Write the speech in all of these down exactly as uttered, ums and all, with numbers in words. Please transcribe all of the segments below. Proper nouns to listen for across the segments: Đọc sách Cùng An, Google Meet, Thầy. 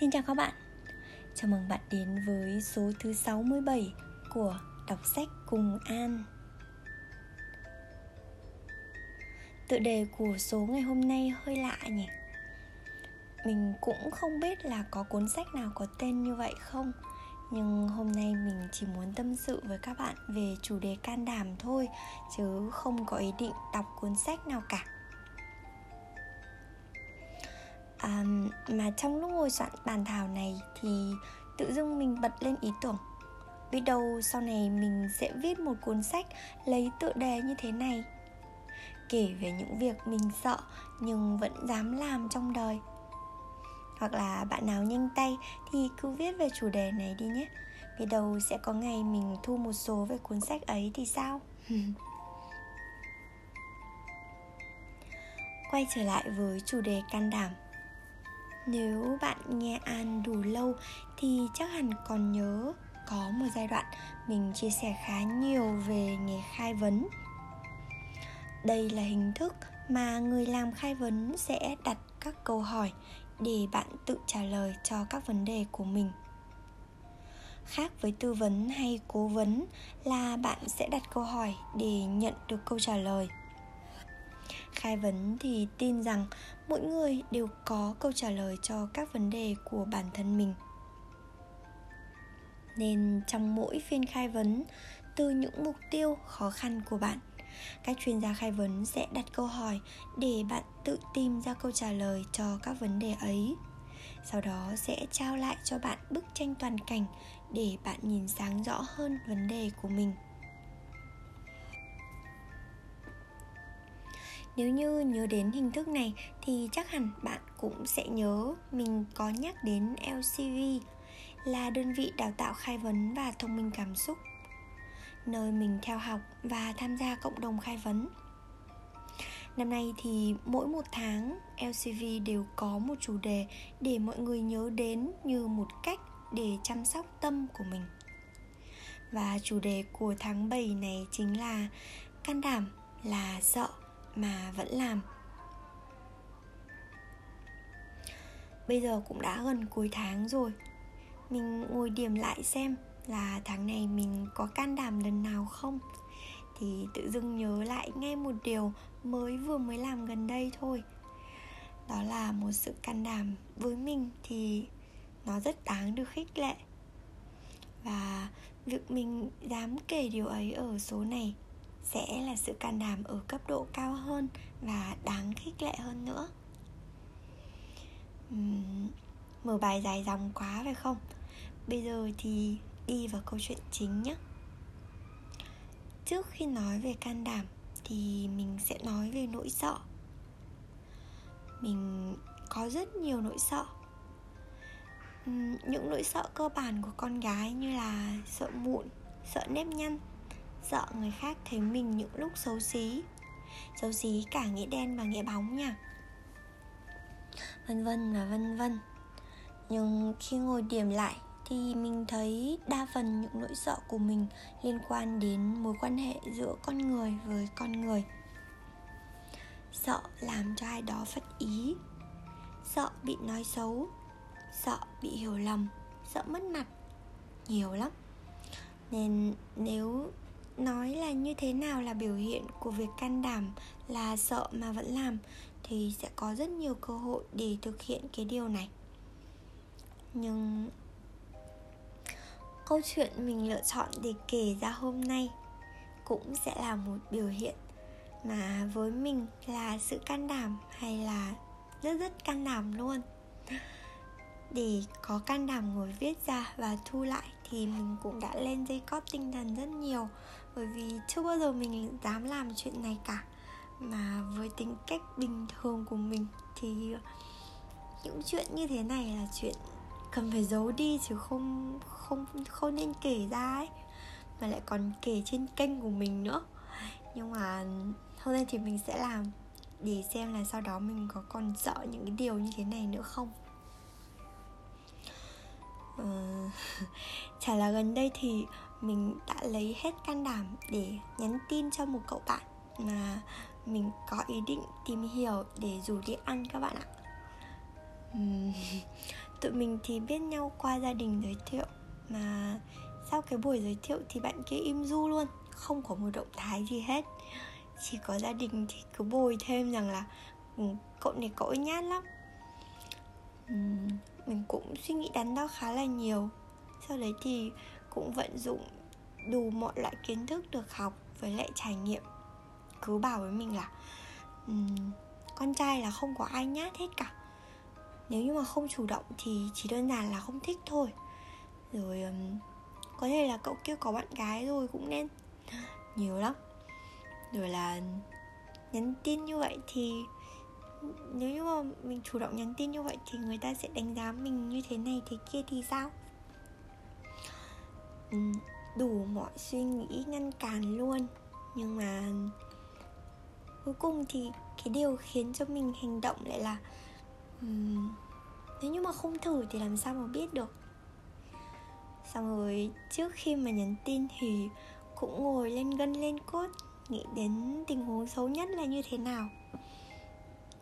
Xin chào các bạn, chào mừng bạn đến với số thứ sáu mươi bảy của Đọc sách Cùng An. Tựa đề của số ngày hôm nay hơi lạ nhỉ. Mình cũng không biết là có cuốn sách nào có tên như vậy không. Nhưng hôm nay mình chỉ muốn tâm sự với các bạn về chủ đề can đảm thôi, chứ không có ý định đọc cuốn sách nào cả. À, mà trong lúc ngồi soạn bàn thảo này thì tự dưng mình bật lên ý tưởng, biết đâu sau này mình sẽ viết một cuốn sách lấy tựa đề như thế này, kể về những việc mình sợ nhưng vẫn dám làm trong đời. Hoặc là bạn nào nhanh tay thì cứ viết về chủ đề này đi nhé, biết đâu sẽ có ngày mình thu một số về cuốn sách ấy thì sao. Quay trở lại với chủ đề can đảm. Nếu bạn nghe An đủ lâu thì chắc hẳn còn nhớ có một giai đoạn mình chia sẻ khá nhiều về nghề khai vấn. Đây là hình thức mà người làm khai vấn sẽ đặt các câu hỏi để bạn tự trả lời cho các vấn đề của mình. Khác với tư vấn hay cố vấn là bạn sẽ đặt câu hỏi để nhận được câu trả lời. Khai vấn thì tin rằng mỗi người đều có câu trả lời cho các vấn đề của bản thân mình. Nên trong mỗi phiên khai vấn, từ những mục tiêu khó khăn của bạn, các chuyên gia khai vấn sẽ đặt câu hỏi để bạn tự tìm ra câu trả lời cho các vấn đề ấy. Sau đó sẽ trao lại cho bạn bức tranh toàn cảnh để bạn nhìn sáng rõ hơn vấn đề của mình. Nếu như nhớ đến hình thức này thì chắc hẳn bạn cũng sẽ nhớ mình có nhắc đến L C V, là đơn vị đào tạo khai vấn và thông minh cảm xúc, nơi mình theo học và tham gia cộng đồng khai vấn. Năm nay thì mỗi một tháng L C V đều có một chủ đề để mọi người nhớ đến như một cách để chăm sóc tâm của mình. Và chủ đề của tháng bảy này chính là can đảm là sợ mà vẫn làm. Bây giờ cũng đã gần cuối tháng rồi. Mình ngồi điểm lại xem là tháng này mình có can đảm lần nào không, thì tự dưng nhớ lại ngay một điều mới vừa mới làm gần đây thôi. Đó là một sự can đảm với mình thì nó rất đáng được khích lệ. Và việc mình dám kể điều ấy ở số này sẽ là sự can đảm ở cấp độ cao hơn và đáng khích lệ hơn nữa. uhm, Mở bài dài dòng quá phải không? Bây giờ thì đi vào câu chuyện chính nhé. Trước khi nói về can đảm thì mình sẽ nói về nỗi sợ. Mình có rất nhiều nỗi sợ. uhm, Những nỗi sợ cơ bản của con gái như là sợ mụn, sợ nếp nhăn, sợ người khác thấy mình những lúc xấu xí. Xấu xí cả nghĩa đen và nghĩa bóng nha. Vân vân và vân vân. Nhưng khi ngồi điểm lại thì mình thấy đa phần những nỗi sợ của mình liên quan đến mối quan hệ giữa con người với con người. Sợ làm cho ai đó phật ý, sợ bị nói xấu, sợ bị hiểu lầm, sợ mất mặt. Nhiều lắm. Nên nếu nói là như thế nào là biểu hiện của việc can đảm là sợ mà vẫn làm thì sẽ có rất nhiều cơ hội để thực hiện cái điều này. Nhưng câu chuyện mình lựa chọn để kể ra hôm nay cũng sẽ là một biểu hiện mà với mình là sự can đảm, hay là rất rất can đảm luôn. Để có can đảm ngồi viết ra và thu lại thì mình cũng đã lên dây cóp tinh thần rất nhiều, bởi vì chưa bao giờ mình dám làm chuyện này cả. Mà với tính cách bình thường của mình thì những chuyện như thế này là chuyện cần phải giấu đi, chứ không không không nên kể ra ấy, mà lại còn kể trên kênh của mình nữa. Nhưng mà hôm nay thì mình sẽ làm để xem là sau đó mình có còn sợ những cái điều như thế này nữa không. Ờ, chả là gần đây thì mình đã lấy hết can đảm để nhắn tin cho một cậu bạn mà mình có ý định tìm hiểu để rủ đi ăn các bạn ạ. uhm, Tụi mình thì biết nhau qua gia đình giới thiệu, mà sau cái buổi giới thiệu thì bạn kia im ru luôn, không có một động thái gì hết. Chỉ có gia đình thì cứ bồi thêm rằng là cậu này cỗi nhát lắm. Mình cũng suy nghĩ đắn đo khá là nhiều. Sau đấy thì cũng vận dụng đủ mọi loại kiến thức được học với lại trải nghiệm. Cứ bảo với mình là um, con trai là không có ai nhát hết cả. Nếu như mà không chủ động thì chỉ đơn giản là không thích thôi. Rồi um, có thể là cậu kia có bạn gái rồi cũng nên. Nhiều lắm. Rồi là nhắn tin như vậy thì nếu như mà mình chủ động nhắn tin như vậy thì người ta sẽ đánh giá mình như thế này thế kia thì sao? um, Đủ mọi suy nghĩ ngăn cản luôn. Nhưng mà cuối cùng thì cái điều khiến cho mình hành động lại là um, nếu như mà không thử thì làm sao mà biết được. Xong rồi trước khi mà nhắn tin thì cũng ngồi lên gân lên cốt, nghĩ đến tình huống xấu nhất là như thế nào.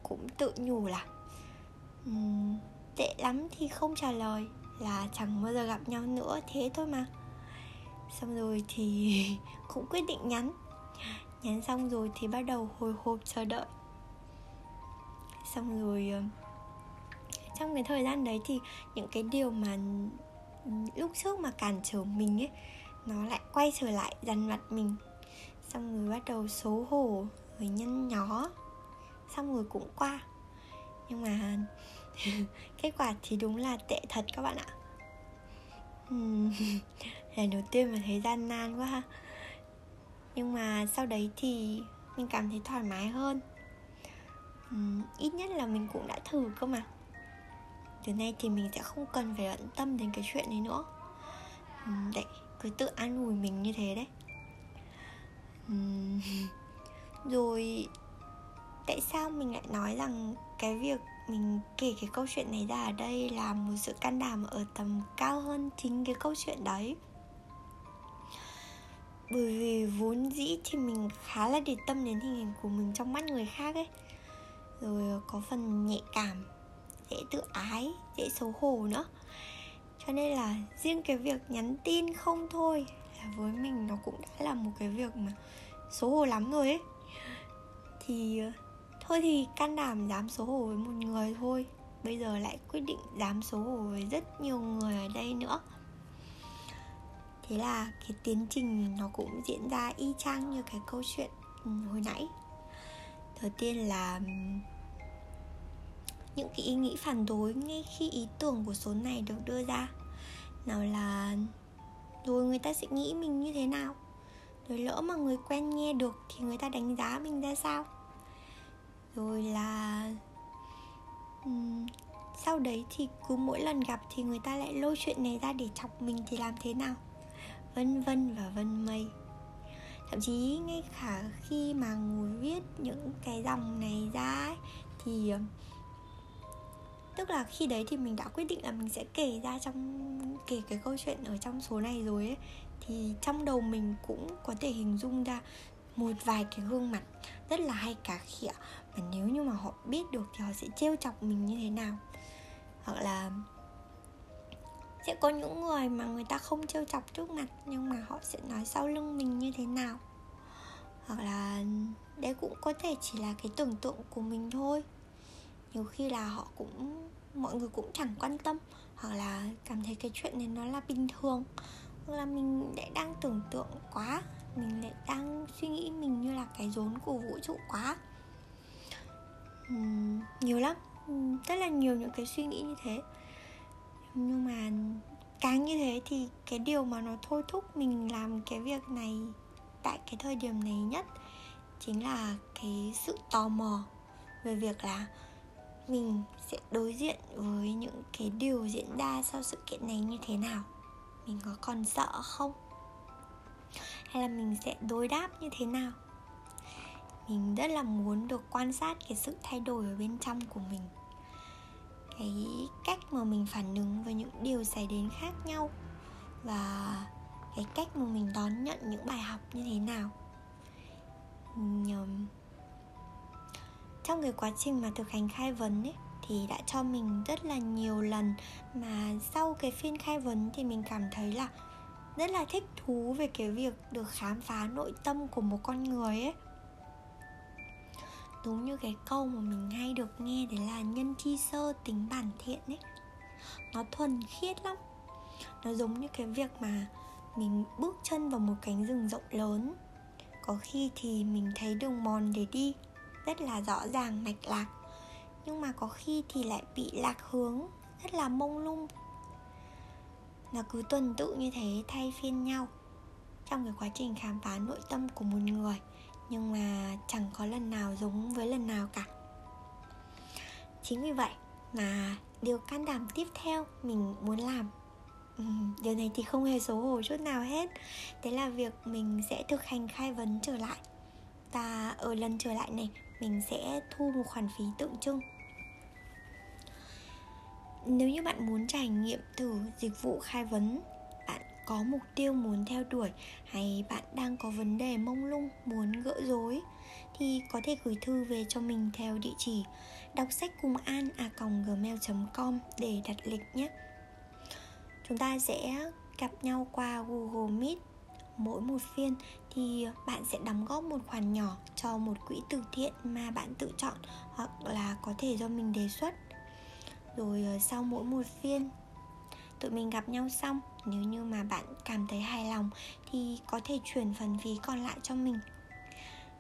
Cũng tự nhủ là um, tệ lắm thì không trả lời là chẳng bao giờ gặp nhau nữa, thế thôi mà. Xong rồi thì cũng quyết định nhắn. Nhắn xong rồi thì bắt đầu hồi hộp chờ đợi. Xong rồi trong cái thời gian đấy thì những cái điều mà lúc trước mà cản trở mình ấy, nó lại quay trở lại dằn vặt mình. Xong rồi bắt đầu xấu hổ, rồi nhăn nhó. Xong rồi cũng qua. Nhưng mà kết quả thì đúng là tệ thật các bạn ạ. Lần đầu tiên mà thấy gian nan quá ha. Nhưng mà sau đấy thì mình cảm thấy thoải mái hơn. uhm, Ít nhất là mình cũng đã thử cơ mà. Từ nay thì mình sẽ không cần phải bận tâm đến cái chuyện này nữa. uhm, Đấy, cứ tự an ủi mình như thế đấy. uhm, Rồi tại sao mình lại nói rằng cái việc mình kể cái câu chuyện này ra ở đây là một sự can đảm ở tầm cao hơn chính cái câu chuyện đấy? Bởi vì vốn dĩ thì mình khá là để tâm đến hình ảnh của mình trong mắt người khác ấy. Rồi có phần nhạy cảm, dễ tự ái, dễ xấu hổ nữa. Cho nên là riêng cái việc nhắn tin không thôi là với mình nó cũng đã là một cái việc mà xấu hổ lắm rồi ấy. Thì thôi thì can đảm dám xấu hổ với một người thôi. Bây giờ lại quyết định dám xấu hổ với rất nhiều người ở đây nữa. Thế là cái tiến trình nó cũng diễn ra y chang như cái câu chuyện hồi nãy. Đầu tiên là những cái ý nghĩ phản đối ngay khi ý tưởng của số này được đưa ra. Nào là rồi người ta sẽ nghĩ mình như thế nào? Rồi lỡ mà người quen nghe được thì người ta đánh giá mình ra sao? Rồi là uhm, sau đấy thì cứ mỗi lần gặp thì người ta lại lôi chuyện này ra để chọc mình thì làm thế nào? Vân vân và vân mây. Thậm chí ngay cả khi mà ngồi viết những cái dòng này ra ấy, thì tức là khi đấy thì mình đã quyết định là mình sẽ kể ra trong kể cái câu chuyện ở trong số này rồi ấy, thì trong đầu mình cũng có thể hình dung ra một vài cái gương mặt rất là hay cá khịa mà nếu như mà họ biết được thì họ sẽ trêu chọc mình như thế nào. Hoặc là sẽ có những người mà người ta không trêu chọc trước mặt nhưng mà họ sẽ nói sau lưng mình như thế nào. Hoặc là đấy cũng có thể chỉ là cái tưởng tượng của mình thôi. Nhiều khi là họ cũng, mọi người cũng chẳng quan tâm, hoặc là cảm thấy cái chuyện này nó là bình thường, hoặc là mình lại đang tưởng tượng quá, mình lại đang suy nghĩ mình như là cái rốn của vũ trụ quá. uhm, Nhiều lắm, rất là nhiều những cái suy nghĩ như thế. Nhưng mà càng như thế thì cái điều mà nó thôi thúc mình làm cái việc này tại cái thời điểm này nhất chính là cái sự tò mò về việc là mình sẽ đối diện với những cái điều diễn ra sau sự kiện này như thế nào. Mình có còn sợ không? Hay là mình sẽ đối đáp như thế nào? Mình rất là muốn được quan sát cái sự thay đổi ở bên trong của mình, cái cách mà mình phản ứng với những điều xảy đến khác nhau, và cái cách mà mình đón nhận những bài học như thế nào. Trong cái quá trình mà thực hành khai vấn ấy, thì đã cho mình rất là nhiều lần, mà sau cái phiên khai vấn thì mình cảm thấy là rất là thích thú về cái việc được khám phá nội tâm của một con người ấy. Đúng như cái câu mà mình hay được nghe, đấy là nhân chi sơ tính bản thiện ấy. Nó thuần khiết lắm. Nó giống như cái việc mà mình bước chân vào một cánh rừng rộng lớn. Có khi thì mình thấy đường mòn để đi rất là rõ ràng, mạch lạc, nhưng mà có khi thì lại bị lạc hướng, rất là mông lung. Nó cứ tuần tự như thế, thay phiên nhau trong cái quá trình khám phá nội tâm của một người, nhưng mà chẳng có lần nào giống với lần nào cả. Chính vì vậy mà điều can đảm tiếp theo mình muốn làm, ừ, điều này thì không hề xấu hổ chút nào hết, đấy là việc mình sẽ thực hành khai vấn trở lại. Và ở lần trở lại này, mình sẽ thu một khoản phí tượng trưng. Nếu như bạn muốn trải nghiệm thử dịch vụ khai vấn, bạn có mục tiêu muốn theo đuổi, hay bạn đang có vấn đề mông lung muốn gỡ rối, thì có thể gửi thư về cho mình theo địa chỉ đọc sách cùng an a còng gmail chấm com để đặt lịch nhé. Chúng ta sẽ gặp nhau qua Google Meet. Mỗi một phiên thì bạn sẽ đóng góp một khoản nhỏ cho một quỹ từ thiện mà bạn tự chọn, hoặc là có thể do mình đề xuất. Rồi sau mỗi một phiên tụi mình gặp nhau xong, nếu như mà bạn cảm thấy hài lòng thì có thể chuyển phần phí còn lại cho mình.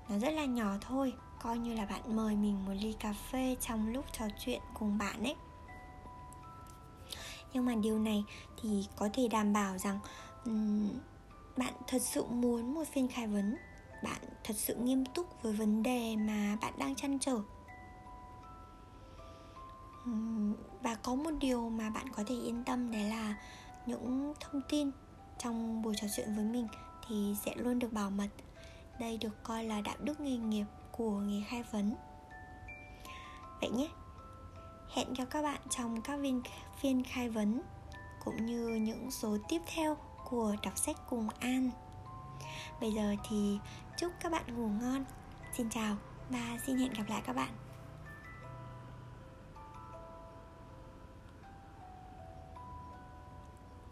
Nó rất là nhỏ thôi, coi như là bạn mời mình một ly cà phê trong lúc trò chuyện cùng bạn ấy. Nhưng mà điều này thì có thể đảm bảo rằng um, bạn thật sự muốn một phiên khai vấn, bạn thật sự nghiêm túc với vấn đề mà bạn đang trăn trở. Và có một điều mà bạn có thể yên tâm, đấy là những thông tin trong buổi trò chuyện với mình thì sẽ luôn được bảo mật. Đây được coi là đạo đức nghề nghiệp của nghề khai vấn. Vậy nhé, hẹn gặp các bạn trong các phiên khai vấn cũng như những số tiếp theo của đọc sách cùng An. Bây giờ thì chúc các bạn ngủ ngon. Xin chào và xin hẹn gặp lại các bạn.